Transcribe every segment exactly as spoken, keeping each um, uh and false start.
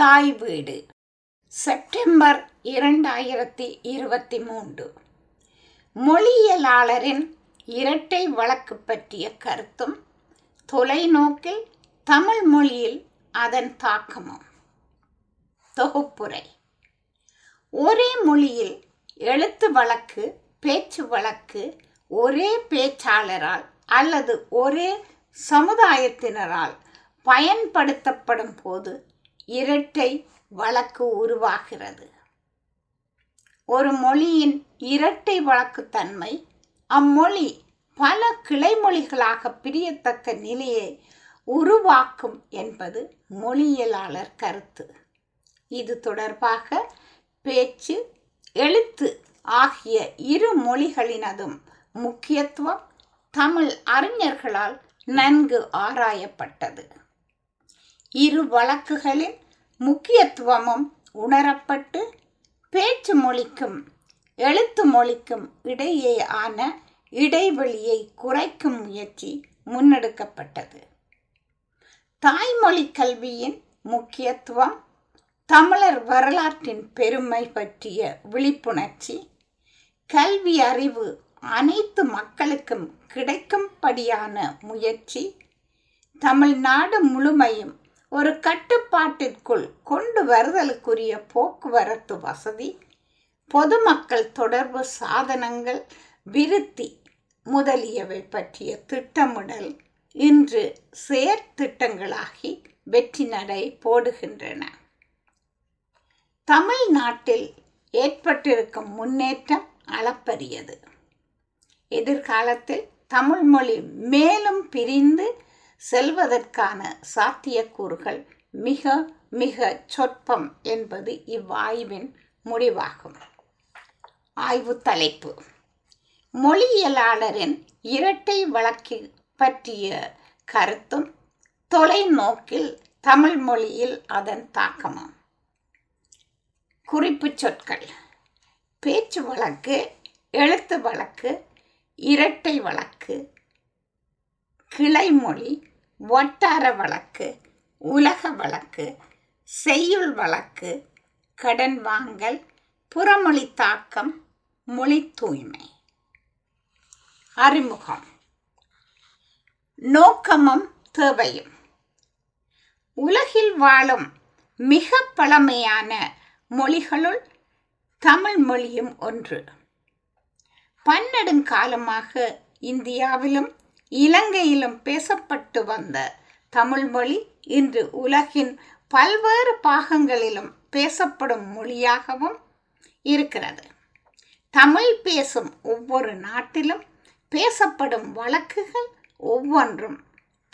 தாய் வீடு செப்டம்பர் இரண்டாயிரத்தி இருபத்தி மூன்று. மொழியியலாளரின் இரட்டை வழக்கு பற்றிய கருத்தும் தொலைநோக்கில் தமிழ் மொழியில் அதன் தாக்கமும். தொகுப்புரை. ஒரே மொழியில் எழுத்து வழக்கு, பேச்சு வழக்கு ஒரே பேச்சாளரால் அல்லது ஒரே சமுதாயத்தினரால் பயன்படுத்தப்படும் போது இரட்டை வழக்கு உருவாகிறது. ஒரு மொழியின் இரட்டை வழக்குத்தன்மை அம்மொழி பல கிளைமொழிகளாக பிரியத்தக்க நிலையை உருவாக்கும் என்பது மொழியியலாளர் கருத்து. இது தொடர்பாக பேச்சு, எழுத்து ஆகிய இரு மொழிகளினதும் முக்கியத்துவம் தமிழ் அறிஞர்களால் நன்கு ஆராயப்பட்டது. இரு வழக்குகளின் முக்கியத்துவமும் உணரப்பட்டு பேச்சு மொழிக்கும் எழுத்து மொழிக்கும் இடையேயான இடைவெளியை குறைக்கும் முயற்சி முன்னெடுக்கப்பட்டது. தாய்மொழி கல்வியின் முக்கியத்துவம், தமிழர் வரலாற்றின் பெருமை பற்றிய விழிப்புணர்ச்சி, கல்வி அறிவு அனைத்து மக்களுக்கும் கிடைக்கும்படியான முயற்சி, தமிழ்நாடு முழுமையும் ஒரு கட்டுப்பாட்டிற்குள் கொண்டு வருதலுக்குரிய போக்குவரத்து வசதி, பொதுமக்கள் தொடர்பு சாதனங்கள் விருத்தி முதலியவை பற்றிய திட்டமிடல் இன்று செயற்திட்டங்களாகி வெற்றி நடை போடுகின்றன. தமிழ்நாட்டில் ஏற்பட்டிருக்கும் முன்னேற்றம் அளப்பரியது. எதிர்காலத்தில் தமிழ்மொழி மேலும் பிரிந்து செல்வதற்கான சாத்தியக்கூறுகள் மிக மிக சொற்பம் என்பது இவ்வாய்வின் முடிவாகும். ஆய்வு தலைப்பு: மொழியியலாளரின் இரட்டை வழக்கு பற்றிய கருத்தும் தொலைநோக்கில் தமிழ் மொழியில் அதன் தாக்கமும். குறிப்பு சொற்கள்: பேச்சு வழக்கு, எழுத்து வழக்கு, இரட்டை வழக்கு, கிளைமொழி, வட்டார வழக்கு, உலக வழக்கு, செய்யுள் வழக்கு, கடன் வாங்கல், புறமொழி தாக்கம், மொழி தூய்மை. அறிமுகம். நோக்கமும் தேவையும். உலகில் வாழும் மிக பழமையான மொழிகளுள் தமிழ் மொழியும் ஒன்று. பன்னெடுங்காலமாக இந்தியாவிலும் இலங்கையிலும் பேசப்பட்டு வந்த தமிழ்மொழி இன்று உலகின் பல்வேறு பாகங்களிலும் பேசப்படும் மொழியாகவும் இருக்கிறது. தமிழ் பேசும் ஒவ்வொரு நாட்டிலும் பேசப்படும் வழக்குகள் ஒவ்வொன்றும்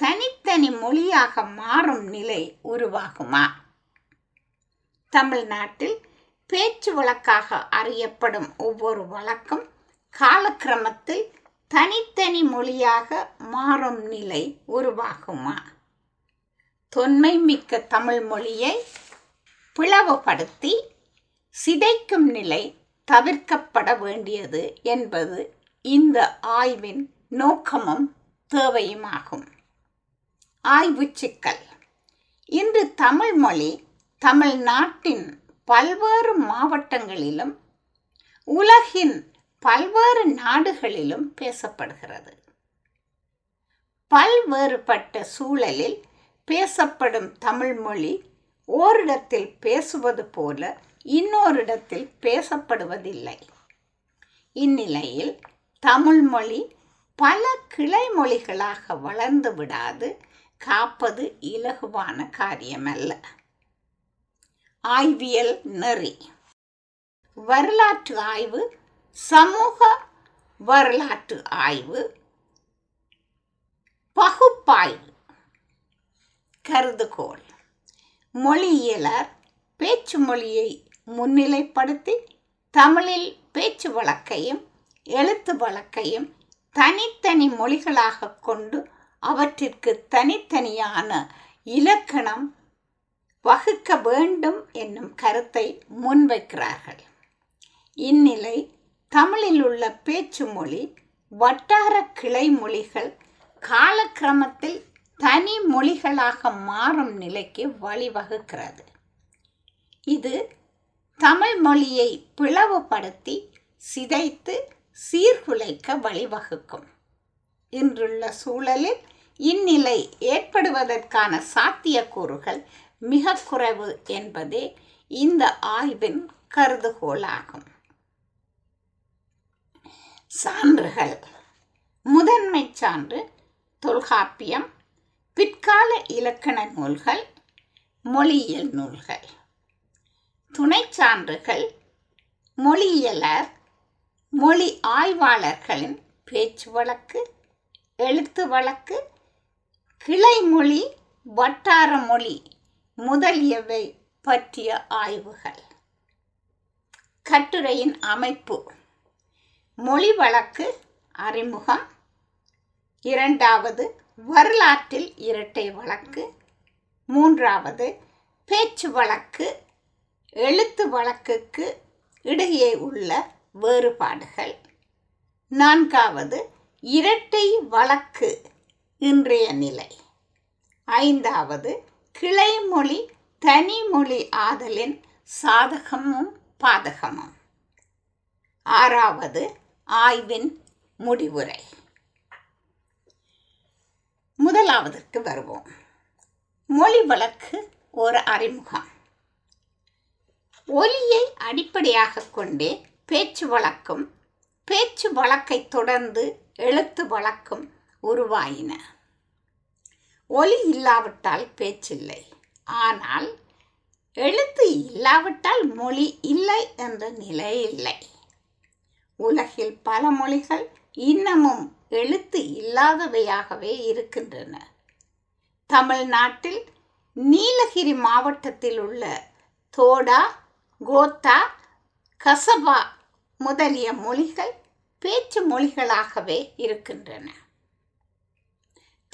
தனித்தனி மொழியாக மாறும் நிலை உருவாகுமா? தமிழ்நாட்டில் பேச்சு வழக்காக அறியப்படும் ஒவ்வொரு வழக்கும் காலக்கிரமத்தில் தனித்தனி மொழியாக மாறும் நிலை உருவாகுமா? தொன்மை மிக்க தமிழ் மொழியை பிளவுபடுத்தி சிதைக்கும் நிலை தவிர்க்கப்பட வேண்டியது என்பது இந்த ஆய்வின் நோக்கமும் தேவையுமாகும். ஆய்வு சிக்கல்: இன்று தமிழ் மொழி தமிழ்நாட்டின் பல்வேறு மாவட்டங்களிலும் உலகின் பல்வேறு நாடுகளிலும் பேசப்படுகிறது. பல்வேறுபட்ட சூழலில் பேசப்படும் தமிழ் மொழி ஓரிடத்தில் பேசுவது போல இன்னொரிடத்தில் பேசப்படுவதில்லை. இந்நிலையில் தமிழ் மொழி பல கிளை மொழிகளாக வளர்ந்து விடாது காப்பது இலகுவான காரியமல்ல. ஆய்வியல் நெறி. வரலாற்று ஆய்வு, சமூக வரலாற்று ஆய்வு, பகுப்பாய்வு. கருதுகோள்: மொழியியலர் பேச்சு மொழியை முன்னிலைப்படுத்தி தமிழில் பேச்சு வழக்கையும் எழுத்து வழக்கையும் தனித்தனி மொழிகளாக கொண்டு அவற்றிற்கு தனித்தனியான இலக்கணம் வகுக்க வேண்டும் என்னும் கருத்தை முன்வைக்கிறார்கள். இந்நிலை தமிழில் உள்ள பேச்சு மொழி, வட்டார கிளை மொழிகள் காலக்கிரமத்தில் தனி மொழிகளாக மாறும் நிலைக்கு வழிவகுக்கிறது. இது தமிழ் மொழியை பிளவுபடுத்தி சிதைத்து சீர்குலைக்க வழிவகுக்கும். இன்றுள்ள சூழலில் இந்நிலை ஏற்படுவதற்கான சாத்தியக்கூறுகள் மிக குறைவு என்பதே இந்த ஆய்வின் கருதுகோளாகும். சான்றுகள். முதன்மை சான்று தொல்காப்பியம், பிற்கால இலக்கண நூல்கள், மொழியியல் நூல்கள். துணை சான்றுகள் மொழியியலர், மொழி ஆய்வாளர்களின் பேச்சு வழக்கு, எழுத்து வழக்கு, கிளைமொழி, வட்டார மொழி முதலியவை பற்றிய ஆய்வுகள். கட்டுரையின் அமைப்பு. மொழி வழக்கு அறிமுகம். இரண்டாவது வரலாற்றில் இரட்டை வழக்கு. மூன்றாவது பேச்சு வழக்கு, எழுத்து வழக்குக்கு இடையே உள்ள வேறுபாடுகள். நான்காவது இரட்டை வழக்கு இன்றைய நிலை. ஐந்தாவது கிளைமொழி தனிமொழி ஆதலின் சாதகமும் பாதகமும். ஆறாவது ஆய்வின் முடிவுரை. முதலாவதற்கு வருவோம். மொழி வழக்கு ஒரு அறிமுகம். ஒலியை அடிப்படையாக கொண்டே பேச்சு வழக்கும், பேச்சு வழக்கை தொடர்ந்து எழுத்து வழக்கும் உருவாயின. ஒலி இல்லாவிட்டால் பேச்சில்லை, ஆனால் எழுத்து இல்லாவிட்டால் மொழி இல்லை என்ற நிலை இல்லை. உலகில் பல மொழிகள் இன்னமும் எழுத்து இல்லாதவையாகவே இருக்கின்றன. தமிழ்நாட்டில் நீலகிரி மாவட்டத்தில் உள்ள தோடா, கோத்தா, கசபா முதலிய மொழிகள் பேச்சு மொழிகளாகவே இருக்கின்றன.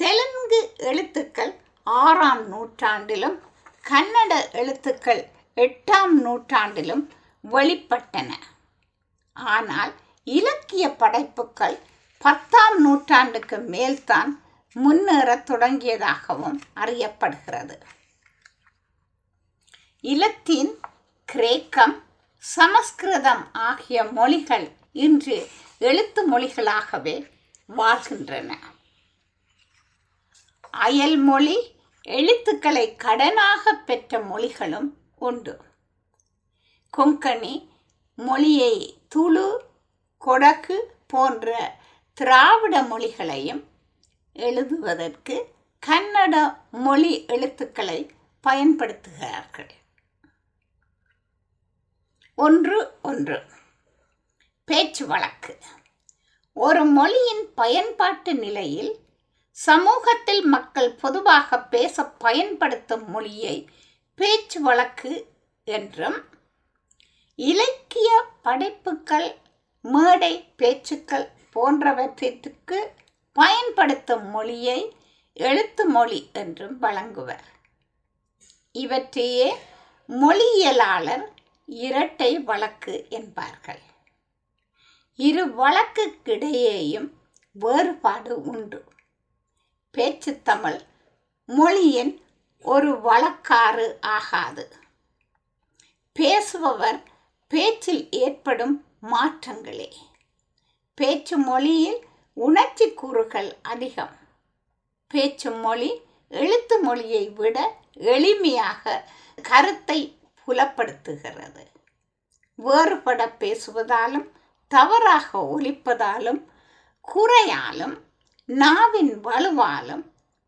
தெலுங்கு எழுத்துக்கள் ஆறாம் நூற்றாண்டிலும் கன்னட எழுத்துக்கள் எட்டாம் நூற்றாண்டிலும் வெளிப்பட்டன. ஆனால் இலக்கிய படைப்புகள் பத்தாம் நூற்றாண்டுக்கு மேல்தான் முன்னேறத் தொடங்கியதாகவும் அறியப்படுகிறது. இலத்தீன், கிரேக்கம், சமஸ்கிருதம் ஆகிய மொழிகள் இன்று எழுத்து மொழிகளாகவே வாழ்கின்றன. அயல்மொழி எழுத்துக்களை கடனாக பெற்ற மொழிகளும் உண்டு. கொங்கணி மொழியை துளு, கொடக்கு போன்ற திராவிட மொழிகளையும் எழுதுவதற்கு கன்னட மொழி எழுத்துக்களை பயன்படுத்துகிறார்கள். ஒன்று ஒன்று பேச்சு வழக்கு. ஒரு மொழியின் பயன்பாட்டு நிலையில் சமூகத்தில் மக்கள் பொதுவாக பேச பயன்படுத்தும் மொழியை பேச்சு வழக்கு என்றும், இலக்கிய படைப்புகள், மேடை பேச்சுக்கள் போன்றவற்றிற்கு பயன்படுத்தும் மொழியை எழுத்து மொழி என்றும் வழங்குவர். இவற்றையே மொழியியலாளர் இரட்டை வழக்கு என்பார்கள். இரு வழக்குக்கிடையேயும் வேறுபாடு உண்டு. பேச்சு தமிழ் மொழியின் ஒரு வழக்காறு ஆகாது. பேசுபவர் பேச்சில் ஏற்படும் மாற்றங்களே. பேச்சு மொழியில் உணர்ச்சி கூறுகள் அதிகம். பேச்சு மொழி எழுத்து மொழியை விட எளிமையாக கருத்தை புலப்படுத்துகிறது. வேறுபட பேசுவதாலும் தவறாக ஒலிப்பதாலும் குறையாலும் நாவின் வலுவாலும்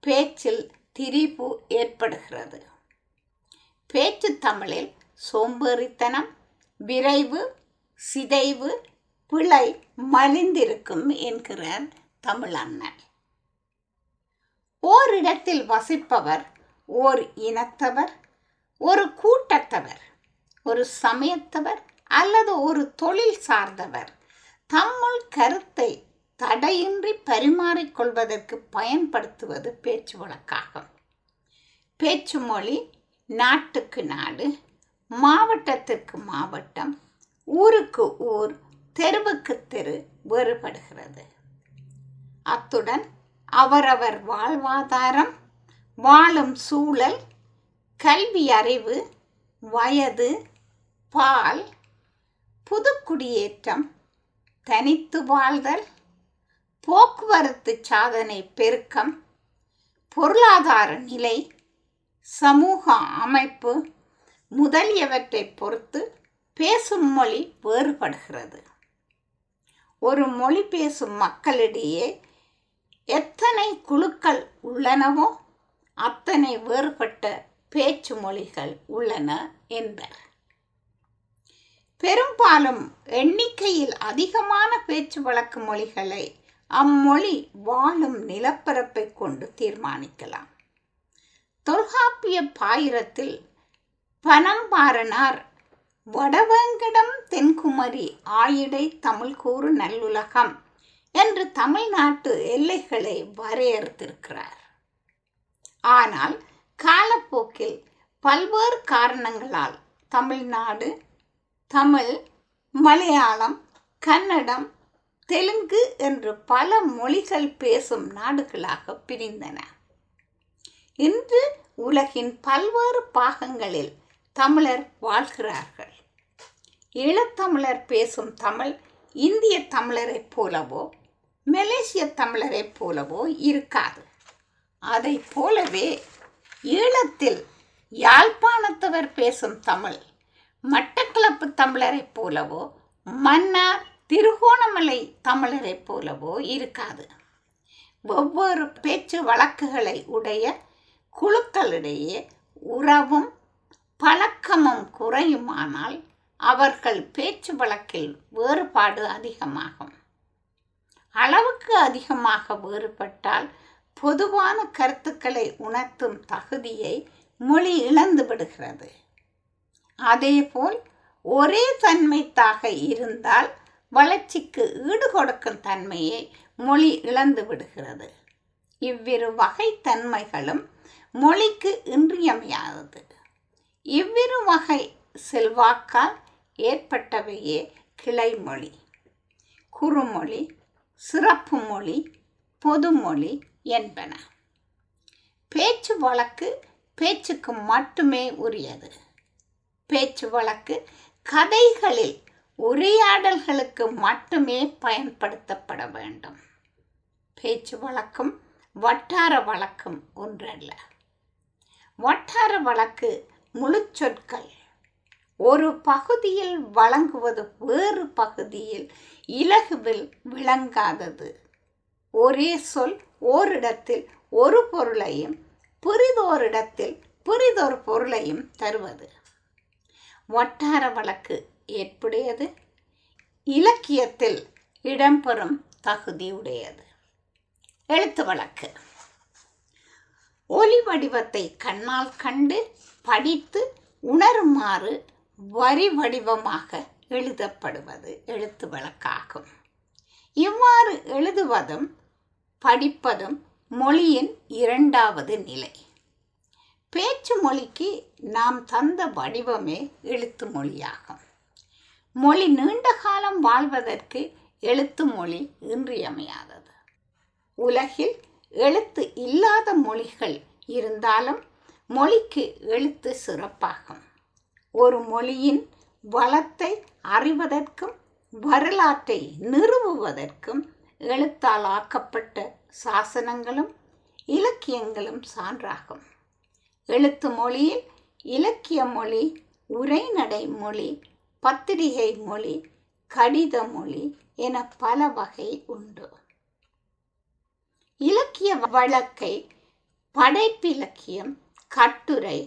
பேச்சில் திரிபு ஏற்படுகிறது. பேச்சு தமிழில் சோம்பேறித்தனம், விரைவு, சிதைவு, பிழை மலிந்திருக்கும் என்கிறார் தமிழண்ணன். ஓரிடத்தில் வசிப்பவர் ஓர் இனத்தவர், ஒரு கூட்டத்தவர், ஒரு சமயத்தவர் அல்லது ஒரு தொழில் சார்ந்தவர் தம்முள் கருத்தை தடையின்றி பரிமாறிக்கொள்வதற்கு பயன்படுத்துவது பேச்சு வழக்காகும். பேச்சு மொழி நாட்டுக்கு நாடு, மாவட்டத்திற்கு மாவட்டம், ஊருக்கு ஊர், தெருவுக்கு தெரு வேறுபடுகிறது. அத்துடன் அவரவர் வாழ்வாதாரம், வாழும் சூழல், கல்வி அறிவு, வயது, பால், புது குடியேற்றம், தனித்து வாழ்தல், போக்குவரத்து சாதனை பெருக்கம், பொருளாதார நிலை, சமூக அமைப்பு முதலியவற்றை பொறுத்து பேசும் மொழி வேறுபடுகிறது. ஒரு மொழி பேசும் மக்களிடையே எத்தனை குழுக்கள் உள்ளனவோ அத்தனை வேறுபட்ட பேச்சு மொழிகள் உள்ளன என்பர். பெரும்பாலும் எண்ணிக்கையில் அதிகமான பேச்சு வழக்கு மொழிகளை அம்மொழி வாழும் நிலப்பரப்பை கொண்டு தீர்மானிக்கலாம். தொல்காப்பிய பாயிரத்தில் பனம்பாரனார் வடவேங்கடம் தென்குமரி ஆயிடை தமிழ்கூறு நல்லுலகம் என்று தமிழ்நாட்டு எல்லைகளை வரையறுத்திருக்கிறார். ஆனால் காலப்போக்கில் பல்வேறு காரணங்களால் தமிழ்நாடு தமிழ், மலையாளம், கன்னடம், தெலுங்கு என்று பல மொழிகள் பேசும் நாடுகளாக பிரிந்தன. இன்று உலகின் பல்வேறு பாகங்களில் தமிழர் வாழ்கிறார்கள். ஈழத்தமிழர் பேசும் தமிழ் இந்திய தமிழரை போலவோ மலேசிய தமிழரை போலவோ இருக்காது. அதை போலவே ஈழத்தில் யாழ்ப்பாணத்தவர் பேசும் தமிழ் மட்டக்களப்பு தமிழரை போலவோ மன்னார் திருகோணமலை தமிழரை போலவோ இருக்காது. ஒவ்வொரு பேச்சு வழக்குகளை உடைய குழுக்களிடையே உறவும் பழக்கமும் குறையுமானால் அவர்கள் பேச்சு வழக்கில் வேறுபாடு அதிகமாகும். அளவுக்கு அதிகமாக வேறுபட்டால் பொதுவான கருத்துக்களை உணர்த்தும் தகுதியை மொழி இழந்துவிடுகிறது. அதேபோல் ஒரே தன்மைத்தாக இருந்தால் வளர்ச்சிக்கு ஈடுகொடுக்கும் தன்மையை மொழி இழந்து விடுகிறது. இவ்விரு வகை தன்மைகளும் மொழிக்கு இன்றியமையாதது. இவ்விரு வகை செல்வாக்கால் ஏற்பட்டவையே கிளைமொழி, குறுமொழி, சிறப்பு மொழி, பொதுமொழி என்பன. பேச்சு வழக்கு பேச்சுக்கு மட்டுமே உரியது. பேச்சு வழக்கு கதைகளில் உரையாடல்களுக்கு மட்டுமே பயன்படுத்தப்பட வேண்டும். பேச்சு வழக்கும் வட்டார வழக்கும் ஒன்றல்ல. வட்டார வழக்கு முழு சொற்கள். ஒரு பகுதியில் வழங்குவது வேறு பகுதியில் இலகுவில் விளங்காதது. ஒரே சொல் ஓரிடத்தில் ஒரு பொருளையும் புரிதோரிடத்தில் புரிதொரு பொருளையும் தருவது. வட்டார வழக்கு ஏற்புடையது, இலக்கியத்தில் இடம்பெறும் தகுதியுடையது. எழுத்து வழக்கு ஒலி வடிவத்தை கண்ணால் கண்டு படித்து உணருமாறு வரி வடிவமாக எழுதப்படுவது எழுத்து வழக்காகும். இவ்வாறு எழுதுவதும் படிப்பதும் மொழியின் இரண்டாவது நிலை. பேச்சு மொழிக்கு நாம் தந்த வடிவமே எழுத்து மொழியாகும். மொழி நீண்ட காலம் வாழ்வதற்கு எழுத்து மொழி இன்றியமையாதது. உலகில் எழுத்து இல்லாத மொழிகள் இருந்தாலும் மொழிக்கு எழுத்து சிறப்பாகும். ஒரு மொழியின் வளத்தை அறிவதற்கும் வரலாற்றை நிறுவுவதற்கும் எழுத்தால் ஆக்கப்பட்ட சாசனங்களும் இலக்கியங்களும் சான்றாகும். எழுத்து மொழியில் இலக்கிய மொழி, உரைநடை மொழி, பத்திரிகை மொழி, கடித மொழி என பல வகை உண்டு. இலக்கிய வழக்கை படைப்பிலக்கியம், கட்டுரை,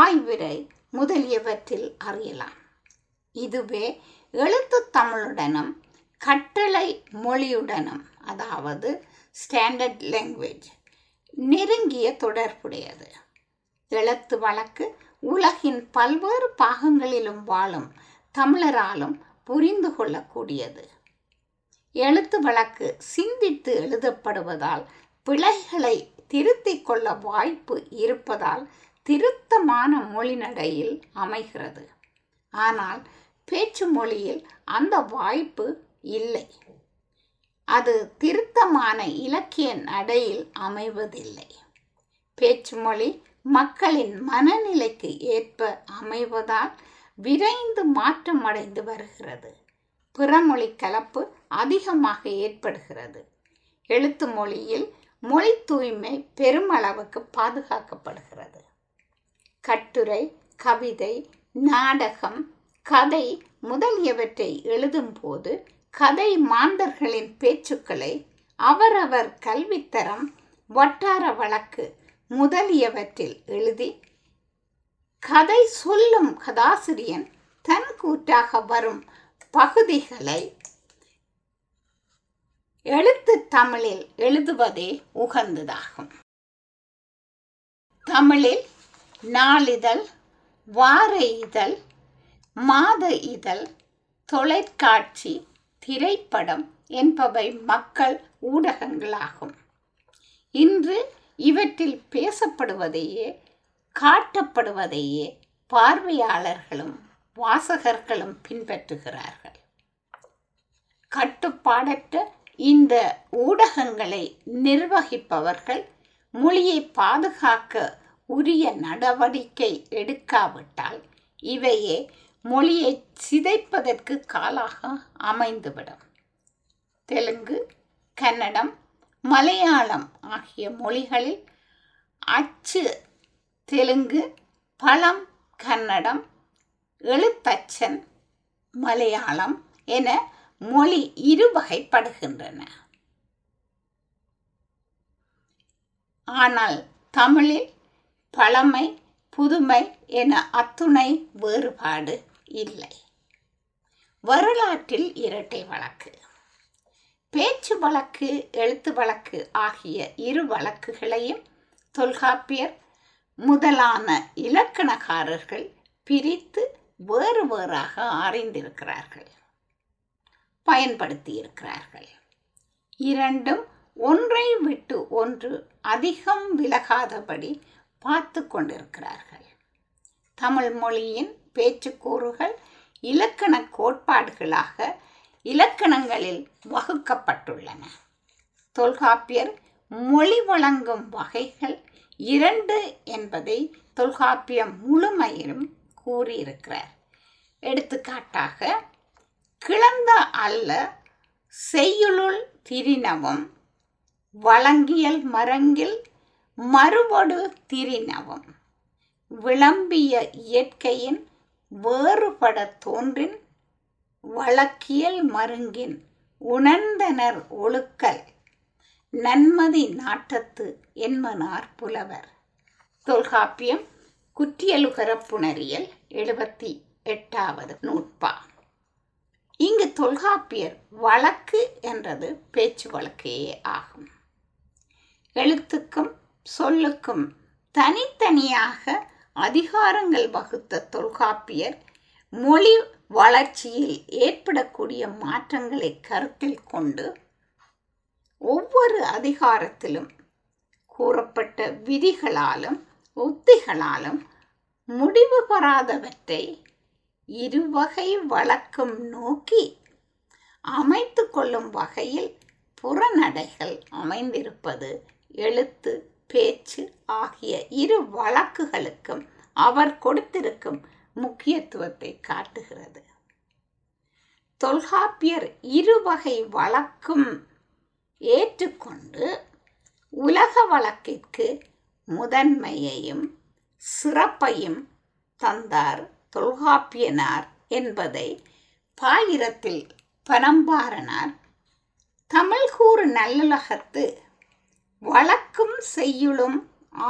ஆய்வுரை முதலியவற்றில் அறியலாம். இதுவே எழுத்து தமிழுடனும் கட்டளை மொழியுடனும், அதாவது ஸ்டாண்டர்ட் லாங்குவேஜ், நெருங்கிய தொடர்புடையது. எழுத்து வழக்கு உலகின் பல்வேறு பாகங்களிலும் வாழும் தமிழராலும் புரிந்து கொள்ளக்கூடியது. எழுத்து வழக்கு சிந்தித்து எழுதப்படுவதால் பிழைகளை திருத்திக் கொள்ள வாய்ப்பு இருப்பதால் திருத்தமான மொழிநடையில் அமைகிறது. ஆனால் பேச்சு மொழியில் அந்த வாய்ப்பு இல்லை. அது திருத்தமான இலக்கிய நடையில் அமைவதில்லை. பேச்சு மொழி மக்களின் மனநிலைக்கு ஏற்ப அமைவதால் விரைந்து மாற்றம் அடைந்து வருகிறது. பிறமொழி கலப்பு அதிகமாக ஏற்படுகிறது. எழுத்து மொழியில் மொழி தூய்மை பெருமளவுக்கு பாதுகாக்கப்படுகிறது. கட்டுரை, கவிதை, நாடகம், கதை முதலியவற்றை எழுதும் போது கதை மாந்தர்களின் பேச்சுக்களை அவரவர் கல்வித்தரம், வட்டார வழக்கு முதலியவற்றில் எழுதி கதை சொல்லும் கதாசிரியன் தன் கூட்டாக வரும் பகுதிகளை எழுத்து தமிழில் எழுதுவதே உகந்ததாகும். தமிழில் நாளிதழ், வார இதழ், மாத இதழ், தொலைக்காட்சி, திரைப்படம் என்பவை மக்கள் ஊடகங்களாகும். இன்று இவற்றில் பேசப்படுவதையே காட்டப்படுவதையே பார்வையாளர்களும் வாசகர்களும் பின்பற்றுகிறார்கள். கட்டுப்பாடற்ற இந்த ஊடகங்களை நிர்வகிப்பவர்கள் மொழியை பாதுகாக்க உரிய நடவடிக்கை எடுக்காவிட்டால் இவையே மொழியை சிதைப்பதற்கு காலாக அமைந்துவிடும். தெலுங்கு, கன்னடம், மலையாளம் ஆகிய மொழிகளில் அச்சு தெலுங்கு, பழம் கன்னடம், எழுத்தச்சன் மலையாளம் என மொழி இருவகைப்படுகின்றன. ஆனால் தமிழில் பழமை, புதுமை என அத்துணை வேறுபாடு இல்லை. வரலாற்றில் இரட்டை வழக்கு, பேச்சு வழக்கு, எழுத்து வழக்கு ஆகிய இரு வழக்குகளையும் தொல்காப்பியர் முதலான இலக்கணக்காரர்கள் பிரித்து வேறு வேறாக ஆராய்ந்திருக்கிறார்கள், பயன்படுத்தியிருக்கிறார்கள். இரண்டும் ஒன்றை விட்டு ஒன்று அதிகம் விலகாதபடி பார்த்து கொண்டிருக்கிறார்கள். தமிழ் மொழியின் பேச்சுக்கூறுகள் இலக்கண கோட்பாடுகளாக இலக்கணங்களில் வகுக்கப்பட்டுள்ளன. தொல்காப்பியர் மொழி வழங்கும் வகைகள் இரண்டு என்பதை தொல்காப்பியம் முழுமையிலும் கூறியிருக்கிறார். எடுத்துக்காட்டாக, கிளந்த அல்ல செய்யுளுள் திரினவும், வழங்கியல் மரங்கில் மறுபடு திரினவும், விளம்பிய இயற்கையின் வேறுபட தோன்றின், வழக்கியல் மருங்கின் உணர்ந்தனர் ஒழுக்கல், நன்மதி நாட்டத்து என்மனார் புலவர். தொல்காப்பியம் குற்றியலுகர புணரியல் எழுபத்தி எட்டாவது நூற்பா. இங்கு தொல்காப்பியர் வழக்கு என்றது பேச்சு வழக்கையே ஆகும். எழுத்துக்கும் சொல்லுக்கும் தனித்தனியாக அதிகாரங்கள் வகுத்த தொல்காப்பியர் மொழி வளர்ச்சியில் ஏற்படக்கூடிய மாற்றங்களை கருத்தில் கொண்டு ஒவ்வொரு அதிகாரத்திலும் கூறப்பட்ட விதிகளாலும் உத்திகளாலும் முடிவு பெறாதவற்றை இருவகை வழக்கும் நோக்கி அமைத்து கொள்ளும் வகையில் புறநடைகள் அமைந்திருப்பது எழுத்து, பேச்சு ஆகிய இரு வழக்குகளுக்கும் அவர் கொடுத்திருக்கும் முக்கியத்துவத்தை காட்டுகிறது. தொல்காப்பியர் இருவகை வழக்கும் ஏற்றுக்கொண்டு உலக வழக்கிற்கு முதன்மையையும் சிறப்பையும் தந்தார் தொல்காப்பியனார் என்பதை பாயிரத்தில் பனம்பாரனார் தமிழ் கூறு நல்லுலகத்து வழக்கும் செய்யுளும்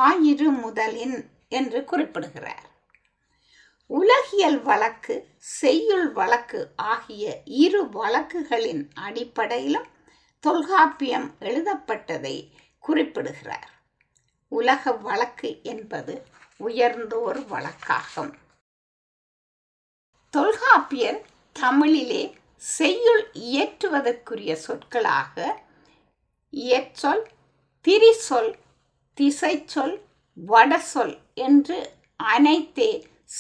ஆயிரு முதலின் என்று குறிப்பிடுகிறார். உலகியல் வழக்கு, செய்யுள் வழக்கு ஆகிய இரு வழக்குகளின் அடிப்படையிலும் தொல்காப்பியம் எழுதப்பட்டதை குறிப்பிடுகிறார். உலக வழக்கு என்பது உயர்ந்தோர் வழக்காகும். தொல்காப்பியர் தமிழிலே செய்யுள் இயற்றுவதற்குரிய சொற்களாக இயற்சொல், திரிசொல், திசைச்சொல், வடசொல் என்று அனைத்தே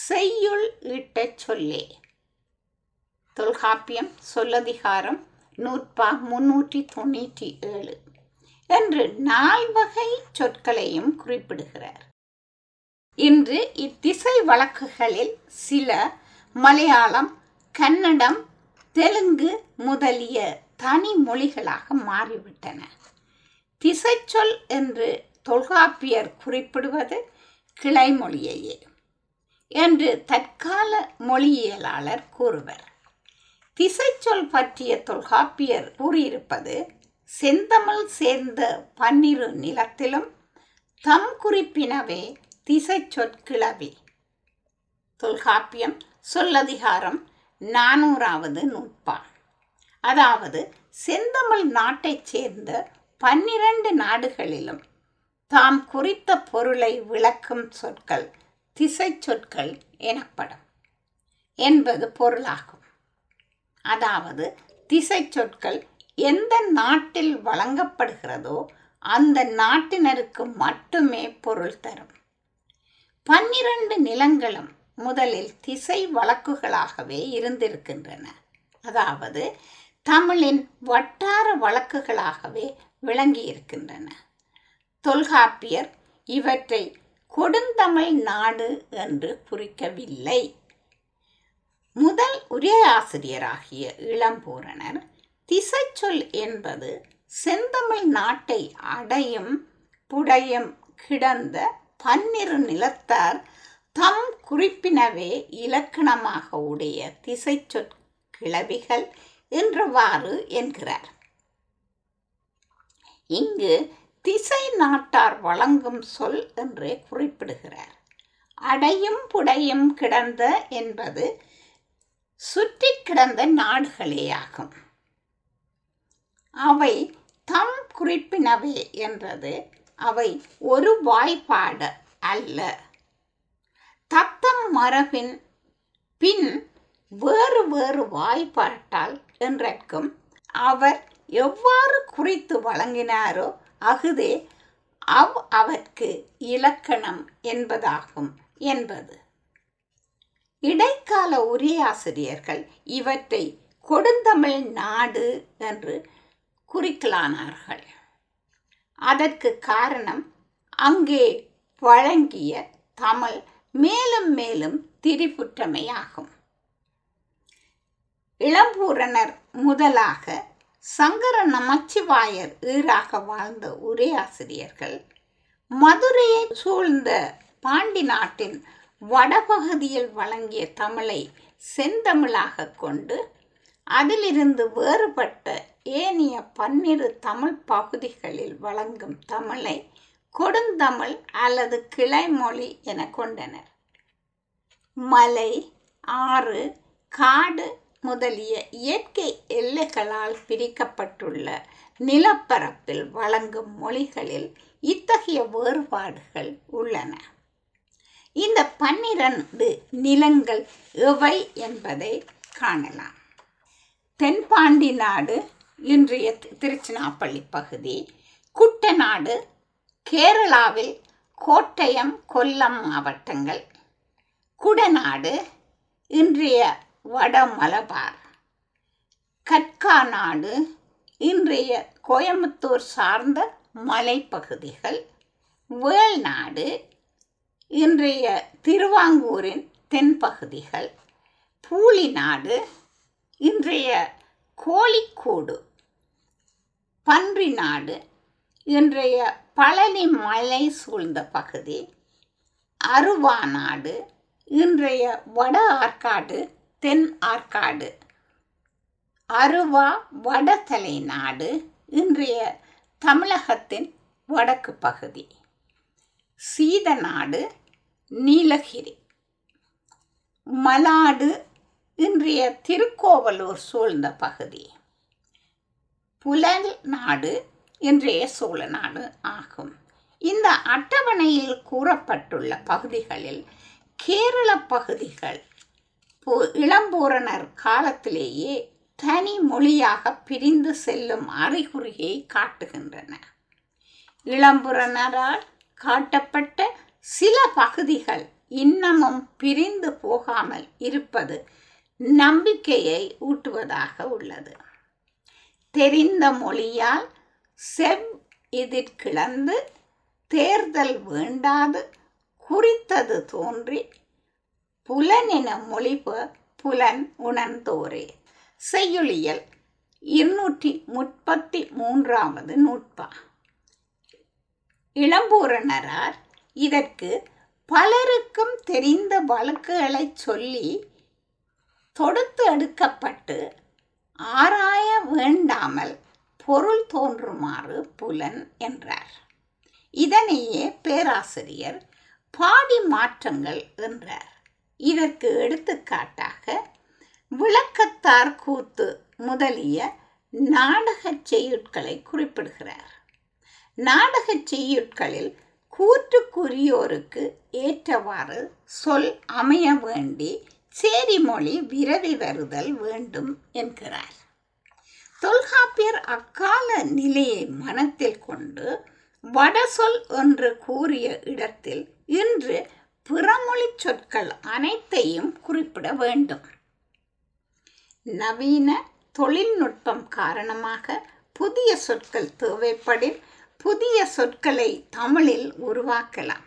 செய்யுள் ஈட்ட சொல்லே. தொல்காப்பியம் சொல்லதிகாரம் நூற்பா முன்னூற்றி தொண்ணூற்றி ஏழு என்று நால்வகை சொற்களையும் குறிப்பிடுகிறார். இன்று இத்திசை வழக்குகளில் சில மலையாளம், கன்னடம், தெலுங்கு முதலிய தனி மொழிகளாக மாறிவிட்டன. திசைச்சொல் என்று தொல்காப்பியர் குறிப்பிடுவது கிளைமொழியையே என்று தற்கால மொழியியலாளர் கூறுவர். திசைச்சொல் பற்றிய தொல்காப்பியர் கூறியிருப்பது, செந்தமிழ் சேர்ந்த பன்னிரு நிலத்திலும் தம் குறிப்பினவே திசைச்சொற்கிளவி. தொல்காப்பியம் சொல்லதிகாரம் நானூறாவது நூற்பா. அதாவது செந்தமிழ் நாட்டைச் சேர்ந்த பன்னிரண்டு நாடுகளிலும் தாம் குறித்த பொருளை விளக்கும் சொற்கள் திசைச்சொற்கள் எனப்படும் என்பது பொருளாகும். அதாவது திசைச்சொற்கள் எந்த நாட்டில் வழங்கப்படுகிறதோ அந்த நாட்டினருக்கு மட்டுமே பொருள் தரும். பன்னிரண்டு நிலங்களும் முதலில் திசை வழக்குகளாகவே இருந்திருக்கின்றன. அதாவது தமிழின் வட்டார வழக்குகளாகவே விளங்கியிருக்கின்றன. தொல்காப்பியர் இவற்றை கொடுந்தமிழ் நாடு என்று குறிக்கவில்லை. முதல் உரையாசிரியராகிய இளம்பூரணர் திசைச்சொல் என்பது செந்தமிழ் நாட்டை அடையும் புடையும் கிடந்த பன்னிரு நிலத்தார் தம் குறிப்பினவே இலக்கணமாக உடைய திசைச்சொற் கிளவிகள் என்றவாறு என்கிறார். இங்கு திசை நாட்டார் வழங்கும் சொல் என்றே குறிப்பிடுகிறார். அடையும் புடையும் கிடந்த என்பது சுற்றி கிடந்த நாடுகளேயாகும். அவை தம் குறிப்பினவே என்றது அவை ஒரு வாய்ப்பாடு அல்ல. தத்தம் மரபின் பின் வேறு வேறு வாய்ப்பாட்டால் என்றற்கும் அவர் எவ்வாறு குறித்து வழங்கினாரோ அஃதே அவ் அவர்க்கு இலக்கணம் என்பதாகும் என்பது. இடைக்கால உரையாசிரியர்கள் இவற்றை கொடுந்தமிழ் நாடு என்று குறிக்கலானார்கள். அதற்கு காரணம், அங்கே வழங்கிய தமிழ் மேலும் மேலும் திரிபுற்றமையாகும். இளம்பூரணர் முதலாக சங்கர நமச்சிவாயர் ஈராக வாழ்ந்த உரையாசிரியர்கள் மதுரையை சூழ்ந்த பாண்டி நாட்டின் வடபகுதியில் வழங்கிய தமிழை செந்தமிழாக கொண்டு அதிலிருந்து வேறுபட்ட ஏனைய பன்னிரு தமிழ் பகுதிகளில் வழங்கும் தமிழை கொடுந்தமிழ் அல்லது கிளைமொழி என கொண்டனர். மலை, ஆறு, காடு முதலிய இயற்கை எல்லைகளால் பிரிக்கப்பட்டுள்ள நிலப்பரப்பில் வழங்கும் மொழிகளில் இத்தகைய வேறுபாடுகள் உள்ளன. இந்த பன்னிரண்டு நிலங்கள் எவை என்பதை காணலாம். தென்பாண்டி நாடு, இன்றைய திருச்சினாப்பள்ளி பகுதி, குட்டநாடு, கேரளாவில் கோட்டயம், கொல்லம் மாவட்டங்கள், குடநாடு, இன்றைய வடமலபார், கட்கா நாடு, இன்றைய கோயம்புத்தூர் சார்ந்த மலைப்பகுதிகள், வேள்நாடு, இன்றைய திருவாங்கூரின் தென்பகுதிகள், பூலி நாடு, இன்றைய கோழிக்கூடு, பன்றி நாடு, இன்றைய பழனி மலை சூழ்ந்த பகுதி, அருவா நாடு, இன்றைய வட ஆற்காடு, தென் ஆற்காடு, அருவா வடதலை நாடு, இன்றைய தமிழகத்தின் வடக்கு பகுதி, சீத நாடு, நீலகிரி, மலாடு, இன்றைய திருக்கோவலூர் சூழ்ந்த பகுதி, புலல் நாடு, இன்றைய சோழநாடு ஆகும். இந்த அட்டவணையில் கூறப்பட்டுள்ள பகுதிகளில் கேரள பகுதிகள் இளம்பூரணர் காலத்திலேயே தனி மொழியாக பிரிந்து செல்லும் அறிகுறியை காட்டுகின்றன. இளம்பூரணரால் காட்டப்பட்ட சில பகுதிகள் இன்னமும் பிரிந்து போகாமல் இருப்பது நம்பிக்கையை ஊட்டுவதாக உள்ளது. தெரிந்த மொழியால் செவ் எதிர்கிழந்து தேர்தல் வேண்டாது குறித்தது தோன்றி புலனென மொழிபு புலன் உணர்ந்தோரே. செய்யுளியல் இருநூற்றி முப்பத்தி மூன்றாவது நூற்பா. இளம்பூரணரார் இதற்கு பலருக்கும் தெரிந்த வழக்குகளை சொல்லி தொடுத்து எடுக்கப்பட்டு ஆராய வேண்டாமல் பொருள் தோன்றுமாறு புலன் என்றார். இதனையே பேராசிரியர் பாடி மாற்றங்கள் என்றார். இதற்கு எடுத்துக்காட்டாக விளக்கத்தார் கூத்து முதலிய நாடகச் செய்யுட்களை குறிப்பிடுகிறார். நாடகச் செய்யுட்களில் கூற்றுக்குரியோருக்கு ஏற்றவாறு சொல் அமைய வேண்டி சேரிமொழி விரவி வருதல் வேண்டும் என்கிறார். தொல்காப்பியர் அக்கால நிலையை மனத்தில் கொண்டு வடசொல் என்று கூறிய இடத்தில் இன்று பிறமொழி சொற்கள் அனைத்தையும் குறிப்பிட வேண்டும். நவீன தொழில்நுட்பம் காரணமாக புதிய சொற்கள் தேவைப்படில் புதிய சொற்களை தமிழில் உருவாக்கலாம்.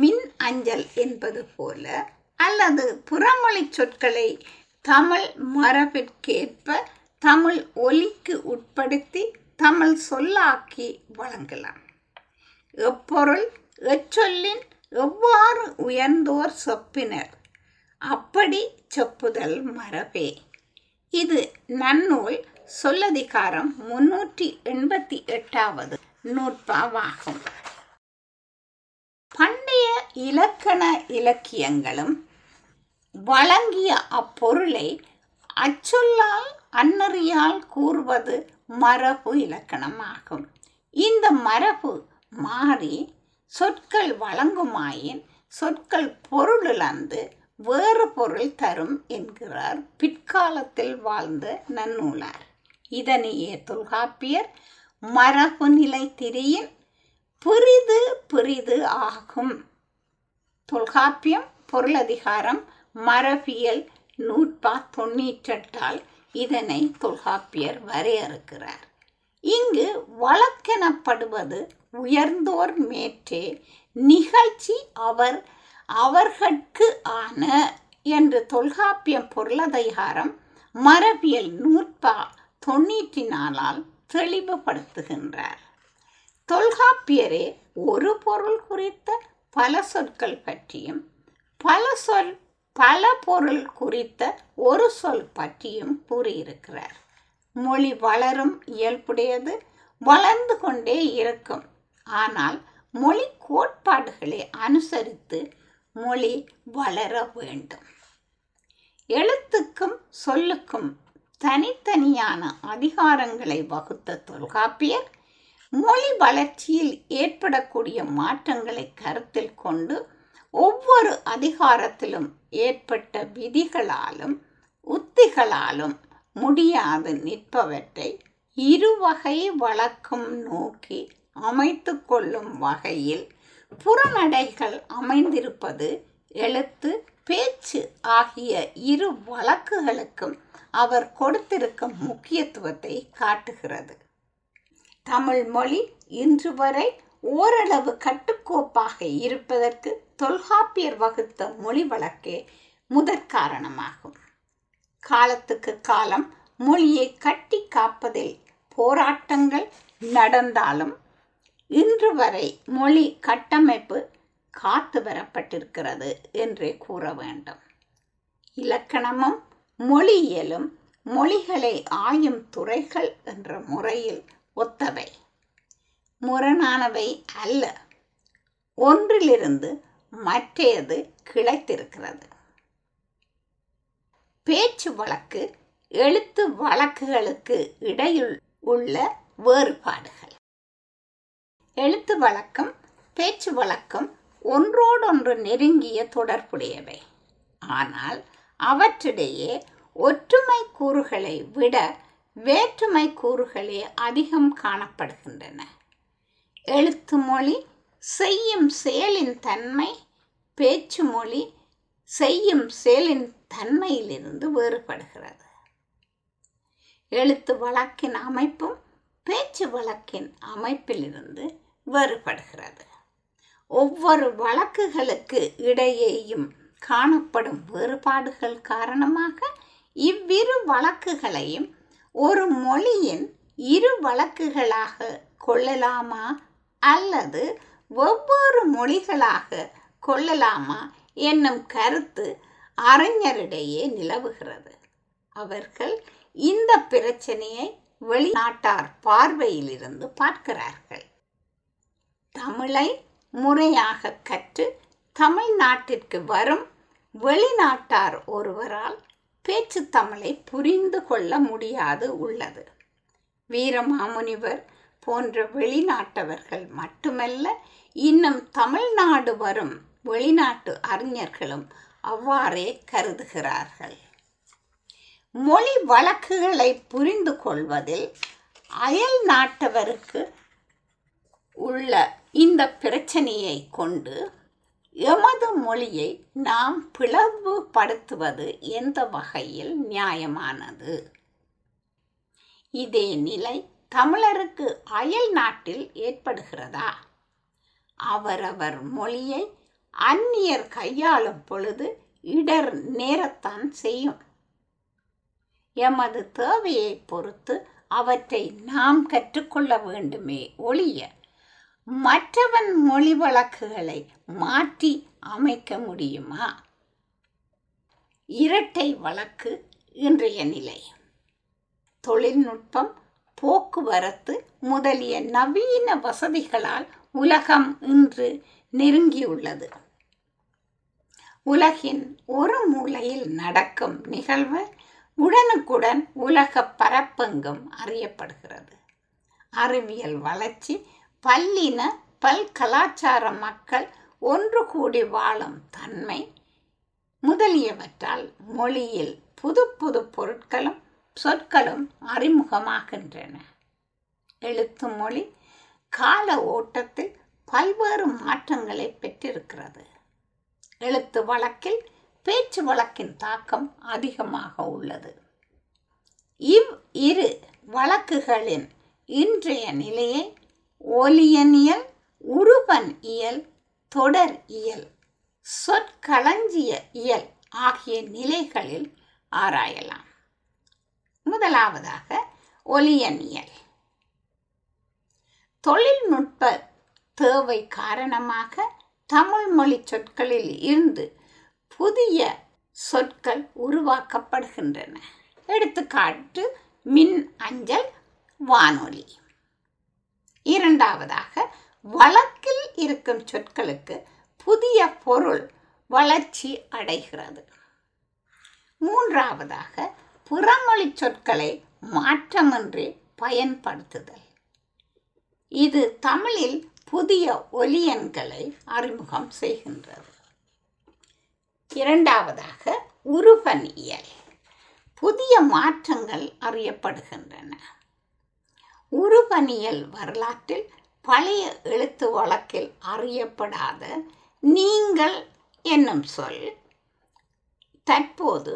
மின் அஞ்சல் என்பது போல அல்லது புறமொழி சொற்களை தமிழ் மரபிற்கேற்ப தமிழ் ஒலிக்கு உட்படுத்தி தமிழ் சொல்லாக்கி வழங்கலாம். எப்பொருள் எச்சொல்லின் எவ்வாறு உயர்ந்தோர் சொப்பினர், அப்படி செப்புதல் மரபே. இது நன்னூல் சொல்லதிகாரம் முன்னூற்றி எண்பத்தி எட்டாவது நூற்பாவாகும். பண்டைய இலக்கண இலக்கியங்களும் வழங்கிய அப்பொருளை அச்சொல்லால் அன்னறியால் கூறுவது மரபு இலக்கணமாகும். இந்த மரபு மாறி சொற்கள் வழங்குமாயின் சொற்கள் பொருளிழந்து வேறு பொருள் தரும் என்கிறார் பிற்காலத்தில் வாழ்ந்த நன்னூலார். இதனையே தொல்காப்பியர் மரபு நிலை திரியின் புரிது புரிது ஆகும். தொல்காப்பியம் பொருளதிகாரம் மரபியல் நூற்பா தொண்ணூற்றெட்டால் இதனை தொல்காப்பியர் வரையறுக்கிறார். இங்கு வழக்கெனப்படுவது உயர்ந்தோர் மேற்றே நிகழ்ச்சி அவர் அவர்கட்கு ஆன என்று தொல்காப்பியம் பொருளதிகாரம் மரபியல் நூற்பா தொண்ணூற்றி நாலால் தெளிவுபடுத்துகின்றார். தொல்காப்பியரே ஒரு பொருள் குறித்த பல சொற்கள் பற்றியும் பல சொல் பல பொருள் குறித்த ஒரு சொல் பற்றியும் கூறியிருக்கிறார். மொழி வளரும் இயல்புடையது, வளர்ந்து கொண்டே இருக்கும். ஆனால் மொழி கோட்பாடுகளை அனுசரித்து மொழி வளர வேண்டும். எழுத்துக்கும் சொல்லுக்கும் தனித்தனியான அதிகாரங்களை வகுத்த தொல்காப்பியர் மொழி வளர்ச்சியில் ஏற்படக்கூடிய மாற்றங்களை கருத்தில் கொண்டு ஒவ்வொரு அதிகாரத்திலும் ஏற்பட்ட விதிகளாலும் உத்திகளாலும் முடியாது நிற்பவற்றை இருவகை வழக்கும் நோக்கி அமைத்து கொள்ளும் வகையில் புறநடைகள் அமைந்திருப்பது எழுத்து பேச்சு ஆகிய இரு வழக்குகளுக்கும் அவர் கொடுத்திருக்கும் முக்கியத்துவத்தை காட்டுகிறது. தமிழ் மொழி இன்று வரை ஓரளவு கட்டுக்கோப்பாக இருப்பதற்கு தொல்காப்பியர் வகுத்த மொழி வழக்கே முதற்காரணமாகும். காலத்துக்கு காலம் மொழியை கட்டி காப்பதில் போராட்டங்கள் நடந்தாலும் இன்று வரை மொழி கட்டமைப்பு காத்து வரப்பட்டிருக்கிறது என்றே கூற வேண்டும். இலக்கணமும் மொழியியலும் மொழிகளை ஆயும் துறைகள் என்ற முறையில் ஒத்தவை, முரணானவை அல்ல. ஒன்றிலிருந்து மற்றையது கிளைத்திருக்கிறது. பேச்சு வழக்கு எழுத்து வழக்குகளுக்கு இடையில் உள்ள வேறுபாடுகள். எழுத்து வழக்கம் பேச்சு வழக்கம் ஒன்றோடொன்று நெருங்கிய தொடர்புடையவை. ஆனால் அவற்றிடையே ஒற்றுமை கூறுகளை விட வேற்றுமை கூறுகளே அதிகம் காணப்படுகின்றன. எழுத்து மொழி செய்யும் செயலின் தன்மை பேச்சு மொழி செய்யும் செயலின் தன்மையிலிருந்து வேறுபடுகிறது. எழுத்து வழக்கின் அமைப்பும் பேச்சு வழக்கின் அமைப்பிலிருந்து வேறுபடுகிறது. ஒவ்வொரு வழக்குகளுக்கு இடையேயும் காணப்படும் வேறுபாடுகள் காரணமாக இவ்விரு வழக்குகளையும் ஒரு மொழியின் இரு வழக்குகளாக கொள்ளலாமா அல்லது வெவ்வேறு மொழிகளாக கொள்ளலாமா என்னும் கருத்து அறிஞரிடையே நிலவுகிறது. அவர்கள் இந்த பிரச்சனையை வெளிநாட்டார் பார்வையிலிருந்து பார்க்கிறார்கள். தமிழை முறையாக கற்று தமிழ்நாட்டிற்கு வரும் வெளிநாட்டார் ஒருவரால் பேச்சு தமிழை புரிந்து கொள்ள முடியாது உள்ளது. வீரமாமுனிவர் போன்ற வெளிநாட்டவர்கள் மட்டுமல்ல, இன்னும் தமிழ்நாடு வரும் வெளிநாட்டு அறிஞர்களும் அவ்வாறே கருதுகிறார்கள். மொழி வழக்குகளை புரிந்து கொள்வதில் அயல் நாட்டவருக்கு உள்ள இந்த பிரச்சனையை கொண்டு எமது மொழியை நாம் பிளவுபடுத்துவது எந்த வகையில் நியாயமானது? இதே நிலை தமிழருக்கு அயல் நாட்டில் ஏற்படுகிறதா? அவரவர் மொழியை அந்நியர் கையாளும் பொழுது இடர் நேரத்தான் செய்யும். எமது தேவையை பொறுத்து அவற்றை நாம் கற்றுக்கொள்ள வேண்டுமே ஒழிய மற்றவன் மொழி வழக்குகளை மாற்றி அமைக்க முடியுமா? இரட்டை வழக்கு இன்றைய நிலை. தொழில்நுட்பம், போக்குவரத்து முதலிய நவீன வசதிகளால் உலகம் இன்று நெருங்கியுள்ளது. உலகின் ஒரு மூலையில் நடக்கும் நிகழ்வு உடனுக்குடன் உலக பரப்பெங்கும் அறியப்படுகிறது. அறிவியல் வளர்ச்சி, பல்லின பல்கலாச்சார மக்கள் ஒன்று கூடி வாழும் தன்மை முதலியவற்றால் மொழியில் புது புது பொருட்களும் சொற்களும் அறிமுகமாகின்றன. எழுத்து மொழி கால ஓட்டத்தில் பல்வேறு மாற்றங்களை பெற்றிருக்கிறது. எழுத்து வழக்கில் பேச்சு வழக்கின் தாக்கம் அதிகமாக உள்ளது. இவ் இரு வழக்குகளின் இன்றைய நிலையை ஒலியனியல், உருவன் இயல், தொடர் இயல், சொற்களஞ்சிய இயல் ஆகிய நிலைகளில் ஆராயலாம். முதலாவதாக ஒலியனியல். தொழில்நுட்ப தேவை காரணமாக தமிழ் மொழி சொற்களில் இருந்து புதிய சொற்கள் உருவாக்கப்படுகின்றன. எடுத்துக்காட்டு மின் அஞ்சல், வானொலி. இரண்டாவதாக வழக்கில் இருக்கும் சொற்களுக்கு புதிய பொருள் வளர்ச்சி அடைகிறது. மூன்றாவதாக புறமொழி சொற்களை மாற்றமின்றி பயன்படுத்துதல். இது தமிழில் புதிய ஒலியன்களை அறிமுகம் செய்கின்றது. இரண்டாவதாக உருபன் இயல். புதிய மாற்றங்கள் அறியப்படுகின்றன. உருபனியல் வரலாற்றில் பழைய எழுத்து வழக்கில் அறியப்படாத நீங்கள் என்னும் சொல் தற்போது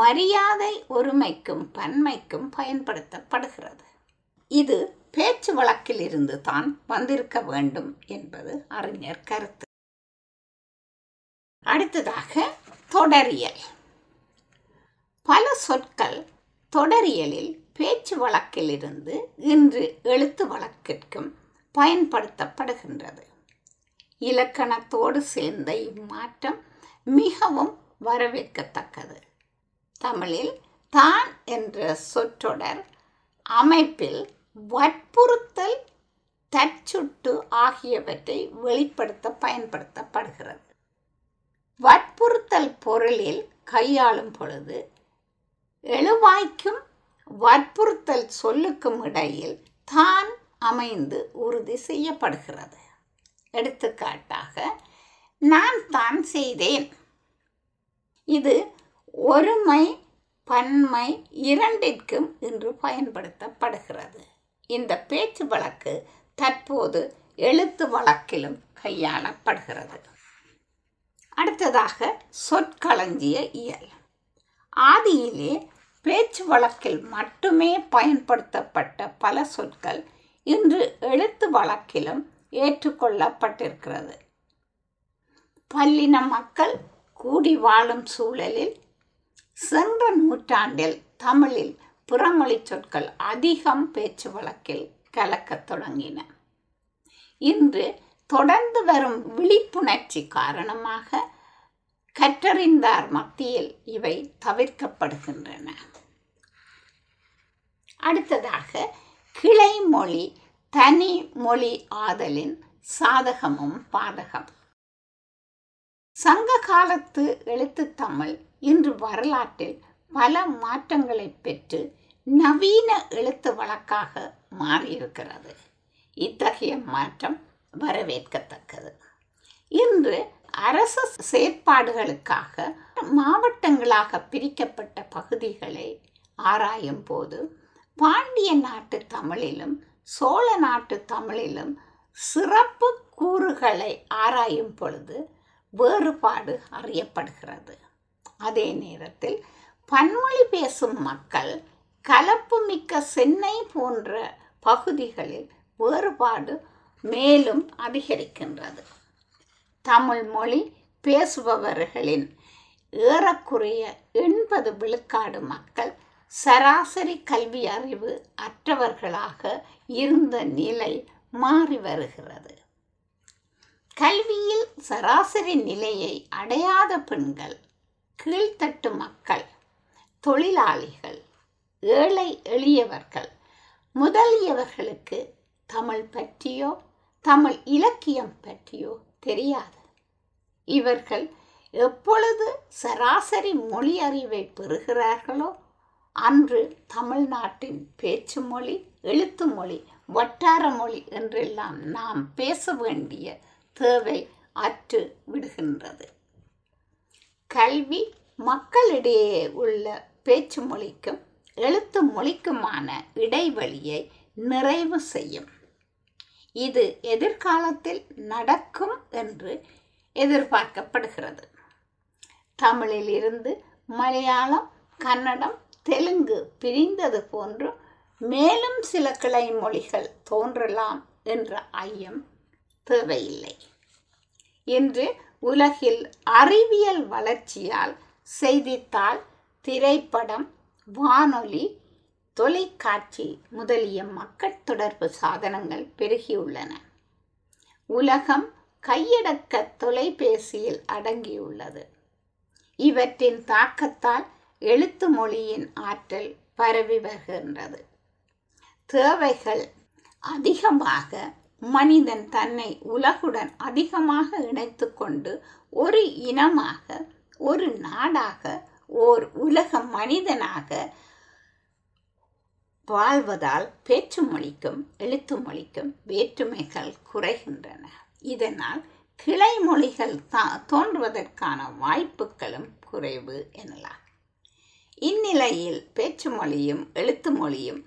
மரியாதை ஒருமைக்கும் பன்மைக்கும் பயன்படுத்தப்படுகிறது. இது பேச்சு வழக்கில் இருந்து தான் வந்திருக்க வேண்டும் என்பது அறிஞர் கருத்து. அடுத்ததாக தொடரியல். பல சொற்கள் தொடரியலில் பேச்சு வழக்கிலிருந்து இன்று எழுத்து வழக்கிற்கும் பயன்படுத்தப்படுகின்றது. இலக்கணத்தோடு சேர்ந்த இம்மாற்றம் மிகவும் வரவேற்கத்தக்கது. தமிழில் தான் என்ற சொற்றொடர் அமைப்பில் வற்புறுத்தல், தற்சுட்டு ஆகியவற்றை வெளிப்படுத்த பயன்படுத்தப்படுகிறது. வற்புறுத்தல் பொருளில் கையாளும் பொழுது எழுவாய்க்கும் வற்புறுத்தல் சொல்லுக்கும் இடையில் தான் அமைந்து உறுதி செய்யப்படுகிறது. எடுத்துக்காட்டாக நான் தான் செய்தேன். இது ஒருமை பன்மை இரண்டிற்கும் இன்று பயன்படுத்தப்படுகிறது. இந்த பேச்சு வழக்கு தற்போது எழுத்து வழக்கிலும் கையாளப்படுகிறது. அடுத்ததாக சொற்களஞ்சிய இயல். ஆதியிலே பேச்சு வழக்கில் மட்டுமே பயன்படுத்தப்பட்ட பல சொற்கள் இன்று எழுத்து வழக்கிலும் ஏற்றுக்கொள்ளப்பட்டிருக்கிறது. பல்லின மக்கள் கூடி வாழும் சூழலில் சென்ற நூற்றாண்டில் தமிழில் புறமொழி சொற்கள் அதிகம் பேச்சு வழக்கில் கலக்கத் தொடங்கின. இன்று தொடர்ந்து வரும் விழிப்புணர்ச்சி காரணமாக கற்றறிந்தார் மத்தியில் இவை தவிர்க்கப்படுகின்றன. அடுத்ததாக கிளை மொழி தனி மொழி ஆதலின் சாதகமும் பாதகம். சங்க காலத்து எழுத்து தமிழ் இன்று வரலாற்றில் பல மாற்றங்களை பெற்று நவீன எழுத்து வழக்காக மாறியிருக்கிறது. இத்தகைய மாற்றம் வரவேற்கத்தக்கது. இன்று அரசு செயற்பாடுகளுக்காக மாவட்டங்களாக பிரிக்கப்பட்ட பகுதிகளை ஆராயும் போது பாண்டிய நாட்டு தமிழிலும் சோழ நாட்டு தமிழிலும் சிறப்பு கூறுகளை ஆராயும் பொழுது வேறுபாடு அறியப்படுகிறது. அதே நேரத்தில் பன்மொழி பேசும் மக்கள் கலப்பு மிக்க சென்னை போன்ற பகுதிகளில் வேறுபாடு மேலும் அதிகரிக்கின்றது. தமிழ் மொழி பேசுபவர்களின் ஏறக்குறைய எண்பது விழுக்காடு மக்கள் சராசரி கல்வி அறிவு அற்றவர்களாக இருந்த நிலை மாறி வருகிறது. கல்வியில் சராசரி நிலையை அடையாத பெண்கள், கீழ்த்தட்டு மக்கள், தொழிலாளிகள், ஏழை எளியவர்கள் முதலியவர்களுக்கு தமிழ் பற்றியோ தமிழ் இலக்கியம் பற்றியோ தெரியாது. இவர்கள் எப்பொழுது சராசரி மொழி அறிவை பெறுகிறார்களோ அன்று தமிழ்நாட்டின் பேச்சு மொழி, எழுத்து மொழி, வட்டார மொழி என்றெல்லாம் நாம் பேச வேண்டிய தேவை அற்று விடுகின்றது. கல்வி மக்களிடையே உள்ள பேச்சு மொழிக்கும் எழுத்து மொழிக்குமான இடைவெளியை நிறைவு செய்யும். இது எதிர்காலத்தில் நடக்கும் என்று எதிர்பார்க்கப்படுகிறது. தமிழில் இருந்து மலையாளம், கன்னடம், தெலுங்கு பிரிந்தது போன்று மேலும் சில கிளை மொழிகள் தோன்றலாம் என்ற ஐயம் தேவையில்லை. இன்று உலகில் அறிவியல் வளர்ச்சியால் செய்தித்தாள், திரைப்படம், வானொலி, தொலைக்காட்சி முதலிய மக்கள் தொடர்பு சாதனங்கள் பெருகியுள்ளன. உலகம் கையடக்க தொலைபேசியில் அடங்கியுள்ளது. இவற்றின் தாக்கத்தால் எழுத்து மொழியின் ஆற்றல் பரவி வருகின்றது. தேவைகள் அதிகமாக மனிதன் தன்னை உலகுடன் அதிகமாக இணைத்து கொண்டு ஒரு இனமாக, ஒரு நாடாக, ஓர் உலக மனிதனாக வாழ்வதால் பேச்சு மொழிக்கும் எழுத்து மொழிக்கும் வேற்றுமைகள் குறைகின்றன. இதனால் கிளை மொழிகள் தோன்றுவதற்கான வாய்ப்புகளும் குறைவு எனலாம். இந்நிலையில் பேச்சு மொழியும் எழுத்து மொழியும்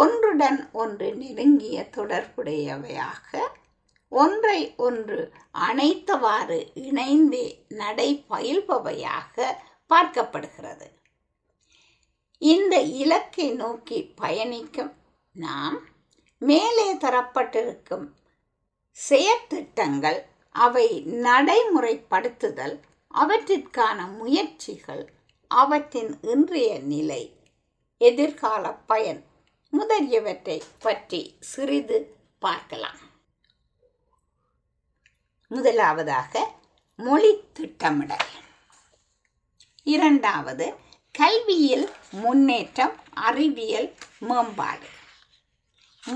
ஒன்றுடன் ஒன்று நெருங்கிய தொடர்புடையவையாக, ஒன்றை ஒன்று அனைத்தவாறு இணைந்தே நடைபயில்பவையாக பார்க்கப்படுகிறது. இந்த இலக்கை நோக்கி பயணிக்கும் நாம் மேலே தரப்பட்டிருக்கும் செயற்திட்டங்கள், அவை நடைமுறைப்படுத்துதல், அவற்றிற்கான முயற்சிகள், அவற்றின் இன்றைய நிலை, எதிர்கால பயன் முதலியவற்றை பற்றி சிறிது பார்க்கலாம். முதலாவதாக மொழி திட்டமிடல், இரண்டாவது கல்வியில் முன்னேற்றம், அறிவியல் மேம்பாடு,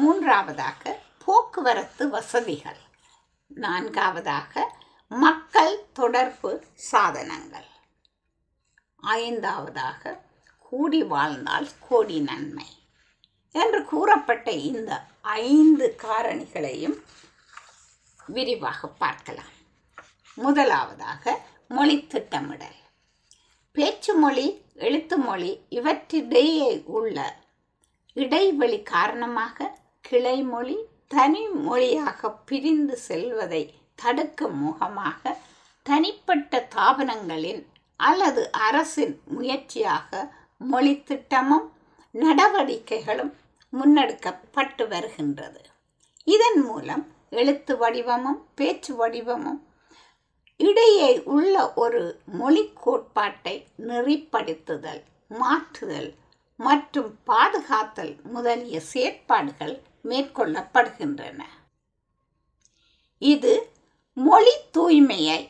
மூன்றாவதாக போக்குவரத்து வசதிகள், நான்காவதாக மக்கள் தொடர்பு சாதனங்கள், ஐந்தாவதாக கூடி வாழ்ந்தால் கோடி நன்மை என்று கூறப்பட்ட இந்த ஐந்து காரணிகளையும் விரிவாக பார்க்கலாம். முதலாவதாக மொழி திட்டமிடல். பேச்சு மொழி, எழுத்து மொழி இவற்றிடையே உள்ள இடைவெளி காரணமாக கிளை மொழி தனி மொழியாக பிரிந்து செல்வதை தடுக்கும் முகமாக தனிப்பட்ட தாபனங்களின் அல்லது அரசின் முயற்சியாக மொழி திட்டமும் நடவடிக்கைகளும் முன்னெடுக்கப்பட்டு வருகின்றது. இதன் மூலம் எழுத்து வடிவமும் பேச்சு வடிவமும் இடையே உள்ள ஒரு மொழி கோட்பாட்டை நெறிப்படுத்துதல், மாற்றுதல் மற்றும் பாதுகாத்தல் முதலிய செயற்பாடுகள் மேற்கொள்ளப்படுகின்றன. இது மொழி தூய்மையை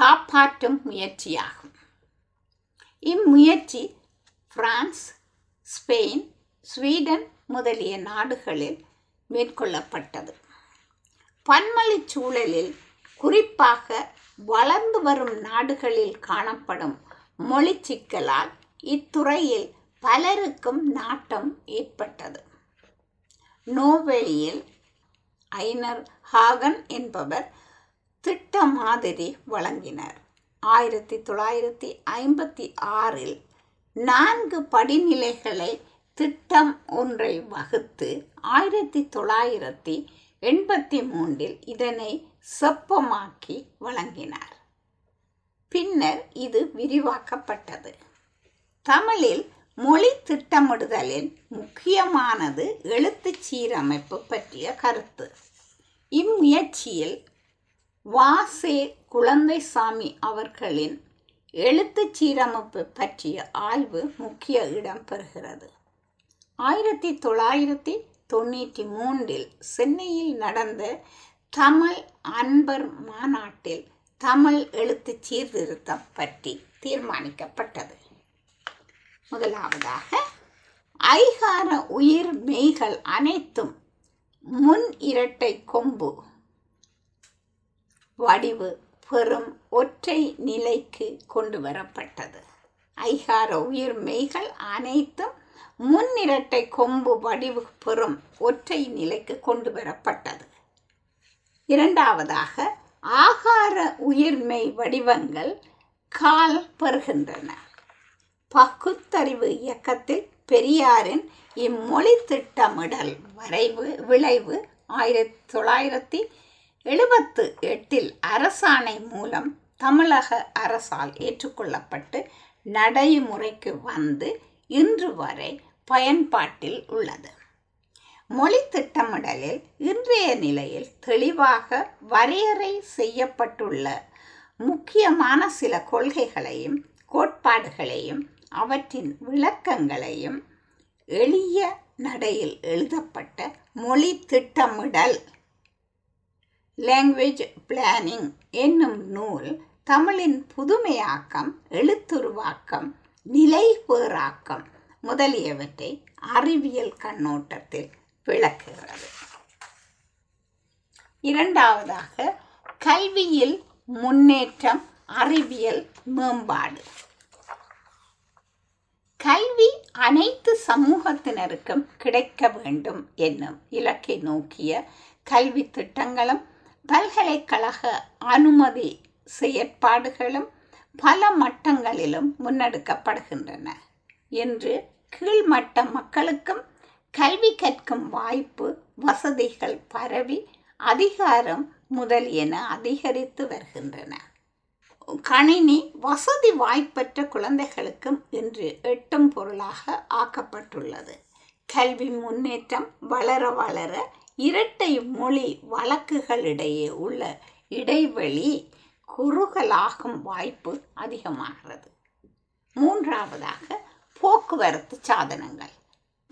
காப்பாற்றும் முயற்சியாகும். இம்முயற்சி பிரான்ஸ், ஸ்பெயின், ஸ்வீடன் முதலிய நாடுகளில் மேற்கொள்ளப்பட்டது. பன்மொழி சூழலில், குறிப்பாக வளர்ந்து வரும் நாடுகளில் காணப்படும் மொழி சிக்கலால் இத்துறையில் பலருக்கும் நாட்டம் ஏற்பட்டது. நோர்வேயில் ஐனர் ஹாகன் என்பவர் திட்ட மாதிரி வழங்கினார். ஆயிரத்தி தொள்ளாயிரத்தி ஐம்பத்தி ஆறில் நான்கு படிநிலைகளை திட்டம் ஒன்றை வகுத்து ஆயிரத்தி தொள்ளாயிரத்தி எண்பத்தி மூன்றில் இதனை செப்பமாக்கி வழங்கினார். பின்னர் இது விரிவாக்கப்பட்டது. தமிழில் மொழி திட்டமிடுதலின் முக்கியமானது எழுத்து சீரமைப்பு பற்றிய கருத்து. இம்முயற்சியில் வாசே குழந்தைசாமி அவர்களின் எழுத்து சீரமைப்பு பற்றிய ஆய்வு முக்கிய இடம் பெறுகிறது. ஆயிரத்தி தொள்ளாயிரத்தி தொண்ணூற்றி மூன்றில் சென்னையில் நடந்த தமிழ் அன்பர் மாநாட்டில் தமிழ் எழுத்து சீர்திருத்தம் பற்றி தீர்மானிக்கப்பட்டது. முதலாவதாக, ஐகார உயிர் மெய்கள் அனைத்தும் முன் இரட்டை கொம்பு வடிவு பெறும் ஒற்றை நிலைக்கு கொண்டு வரப்பட்டது. ஐகார உயிர் மெய்கள் அனைத்தும் முன்னிரட்டை கொம்பு வடிவு பெறும் ஒற்றை நிலைக்கு கொண்டு வரப்பட்டது. இரண்டாவதாக, ஆகார உயிர்மெய் வடிவங்கள் கால் பெறுகின்றன. பகுத்தறிவு இயக்கத்தில் பெரியாரின் இம்மொழி திட்டமிடல் வரைவு விளைவு ஆயிரத்தி தொள்ளாயிரத்தி எழுபத்து எட்டில் அரசாணை மூலம் தமிழக அரசால் ஏற்றுக்கொள்ளப்பட்டு நடைமுறைக்கு வந்து இன்று வரை பயன்பாட்டில் உள்ளது. மொழி திட்டமிடலில் இன்றைய நிலையில் தெளிவாக வரையறை செய்யப்பட்டுள்ள முக்கியமான சில கொள்கைகளையும் கோட்பாடுகளையும் அவற்றின் விளக்கங்களையும் எளிய நடையில் எழுதப்பட்ட மொழி திட்டமிடல் லாங்குவேஜ் பிளானிங் என்னும் நூல் தமிழின் புதுமையாக்கம், எழுத்துருவாக்கம், நிலைபேறாக்கம் முதலியவற்றை அறிவியல் கண்ணோட்டத்தில் விளக்குகிறது. இரண்டாவதாக, கல்வியில் முன்னேற்றம், அறிவியல் மேம்பாடு. கல்வி அனைத்து சமூகத்தினருக்கும் கிடைக்க வேண்டும் என்னும் இலக்கை நோக்கிய கல்வி திட்டங்களும் பல்கலைக்கழக அனுமதி செயற்பாடுகளும் பல மட்டங்களிலும் முன்னெடுக்கப்படுகின்றன. இன்று கீழ்மட்ட மக்களுக்கும் கல்வி கற்கும் வாய்ப்பு, வசதிகள் பரவி அதிகாரம் முதலியன அதிகரித்து வருகின்றன. கணினி வசதி வாய்ப்பற்ற குழந்தைகளுக்கும் இன்று எட்டும் பொருளாக ஆக்கப்பட்டுள்ளது. கல்வி முன்னேற்றம் வளர வளர இரட்டை மொழி வழக்குகளிடையே உள்ள இடைவெளி குறுகலாகும் வாய்ப்பு அதிகமாகிறது. மூன்றாவதாக, போக்குவரத்து சாதனங்கள்.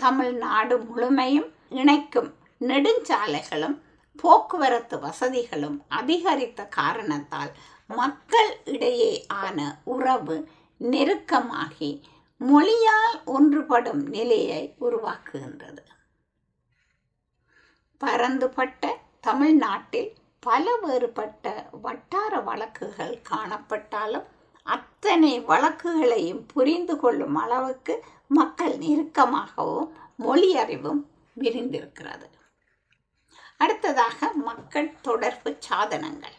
தமிழ்நாடு முழுமையும் இணைக்கும் நெடுஞ்சாலைகளும் போக்குவரத்து வசதிகளும் அதிகரித்த காரணத்தால் மக்கள் இடையே ஆன உறவு நெருக்கமாகி மொழியால் ஒன்றுபடும் நிலையை உருவாக்குகின்றது. பரந்துபட்ட தமிழ்நாட்டில் பல வேறுபட்ட வட்டார வழக்குகள் காணப்பட்டாலும் அத்தனை வழக்குகளையும் புரிந்து கொள்ளும் அளவுக்கு மக்கள் நெருக்கமாகவும் மொழி அறிவும் விரிந்திருக்கிறது. அடுத்ததாக, மக்கள் தொடர்பு சாதனங்கள்.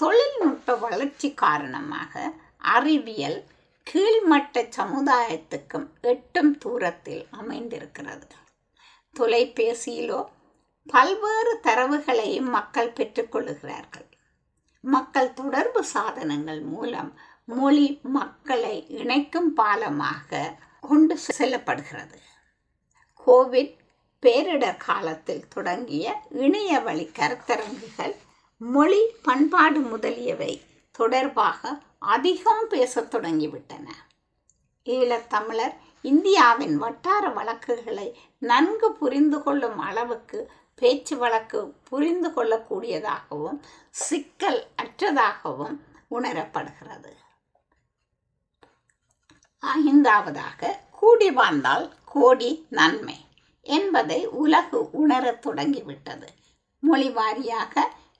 தொழில்நுட்ப வளர்ச்சி காரணமாக அறிவியல் கீழ்மட்ட சமுதாயத்துக்கும் எட்டும் தூரத்தில் அமைந்திருக்கிறது. தொலைபேசியிலோ பல்வேறு தரவுகளையும் மக்கள் பெற்றுக்கொள்கிறார்கள். மக்கள் தொடர்பு சாதனங்கள் மூலம் மொழி மக்களை இணைக்கும் பாலமாக கொண்டு செல்லப்படுகிறது. கோவிட் பேரிடர் காலத்தில் தொடங்கிய இணைய வழி கருத்தரங்குகள் மொழி பண்பாடு முதலியவை தொடர்பாக அதிகம் பேசத் தொடங்கிவிட்டன. ஈழத்தமிழர் இந்தியாவின் வட்டார வழக்குகளை நன்கு புரிந்து கொள்ளும் அளவுக்கு பேச்சு வழக்கு புரிந்து கொள்ளக்கூடியதாகவும் சிக்கல் அற்றதாகவும் உணரப்படுகிறது. ஐந்தாவதாக, கூடி வாழ்ந்தால் கோடி நன்மை என்பதை உலகு உணரத் தொடங்கிவிட்டது. மொழி வாரியாக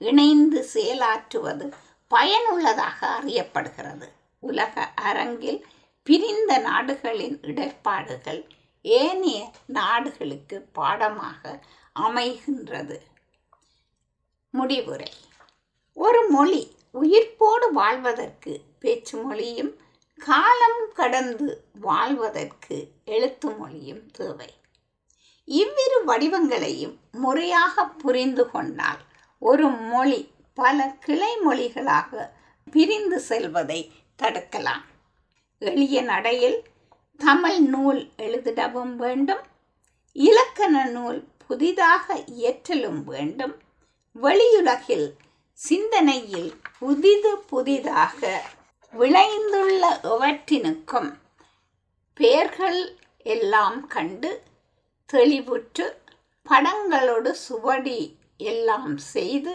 இணைந்து செயலாற்றுவது பயனுள்ளதாக அறியப்படுகிறது. உலக அரங்கில் பிரிந்த நாடுகளின் இடர்பாடுகள் ஏனைய நாடுகளுக்கு பாடமாக அமைகின்றது. முடிவுரை: ஒரு மொழி உயிர்ப்போடு வாழ்வதற்கு பேச்சு மொழியும், காலம் கடந்து வாழ்வதற்கு எழுத்து மொழியும் தேவை. இவ்விரு வடிவங்களையும் முறையாக புரிந்து கொண்டால் ஒரு மொழி பல கிளை மொழிகளாக பிரிந்து செல்வதை தடுக்கலாம். எளிய நடையில் தமிழ் நூல் எழுதிடவும் வேண்டும், இலக்கண நூல் புதிதாக இயற்றலும் வேண்டும், வெளியுலகில் சிந்தனையில் புதிது புதிதாக விளைந்துள்ள எவற்றினுக்கும் பெயர்கள் எல்லாம் கண்டு தெளிவுற்று படங்களோடு சுவடி எல்லாம் செய்து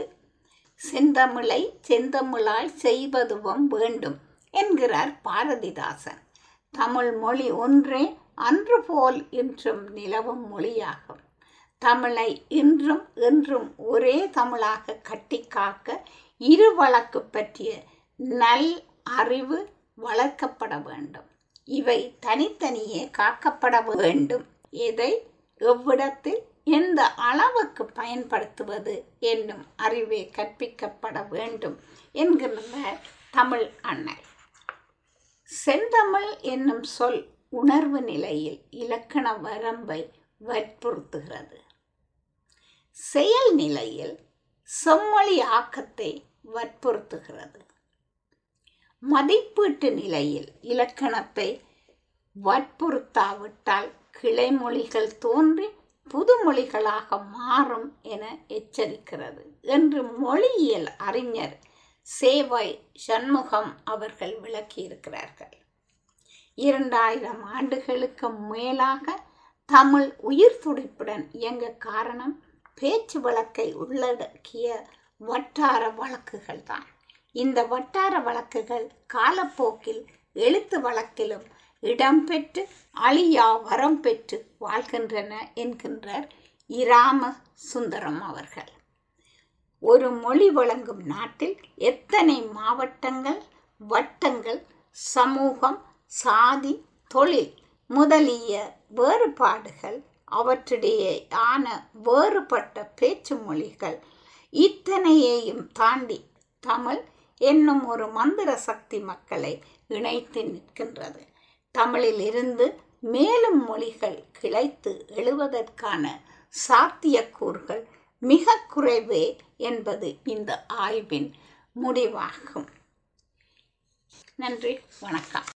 செந்தமிழை செந்தமிழாய் செய்வதுவும் வேண்டும் என்கிறார் பாரதிதாசன். தமிழ் மொழி ஒன்றே அன்று போல் இன்றும் நிலவும் மொழியாகும். தமிழை இன்றும் என்றும் ஒரே தமிழாக கட்டிக்காக்க இரு வழக்கு பற்றிய நல் அறிவு வளர்க்கப்பட வேண்டும். இவை தனித்தனியே காக்கப்பட வேண்டும். எதை எவ்விடத்தில் எந்த அளவுக்கு பயன்படுத்துவது என்னும் அறிவே கற்பிக்கப்பட வேண்டும் என்கின்ற தமிழ் அன்னை. செந்தமிழ் என்னும் சொல் உணர்வு நிலையில் இலக்கண வரம்பை வற்புறுத்துகிறது, செயல் நிலையில் செம்மொழி ஆக்கத்தை வற்புறுத்துகிறது, மதிப்பீட்டு நிலையில் இலக்கணத்தை வற்புறுத்தாவிட்டால் கிளைமொழிகள் தோன்றி புது மொழிகளாக மாறும் என எச்சரிக்கிறது என்று மொழியியல் அறிஞர் சேவாய் சண்முகம் அவர்கள் விளக்கியிருக்கிறார்கள். இரண்டாயிரம் ஆண்டுகளுக்கு மேலாக தமிழ் உயிர் துடிப்புடன் இயங்க காரணம் பேச்சு வழக்கை உள்ளடக்கிய வட்டார வழக்குகள் தான். இந்த வட்டார வழக்குகள் காலப்போக்கில் எழுத்து வழக்கிலும் இடம்பெற்று அழியா வரம் பெற்று வாழ்கின்றன என்கின்றார் இராம சுந்தரம் அவர்கள். ஒரு மொழி வழங்கும் நாட்டில் எத்தனை மாவட்டங்கள், வட்டங்கள், சமூகம், சாதி, தொழில் முதலிய வேறுபாடுகள், அவற்றிடையேயான வேறுபட்ட பேச்சு மொழிகள், இத்தனையையும் தாண்டி தமிழ் என்னும் ஒரு மந்திர சக்தி மக்களை இணைத்து நிற்கின்றது. தமிழில் இருந்து மேலும் மொழிகள் கிளைத்து எழுவதற்கான சாத்தியக்கூறுகள் மிக குறைவே என்பது இந்த ஆய்வின் முடிவாகும். நன்றி, வணக்கம்.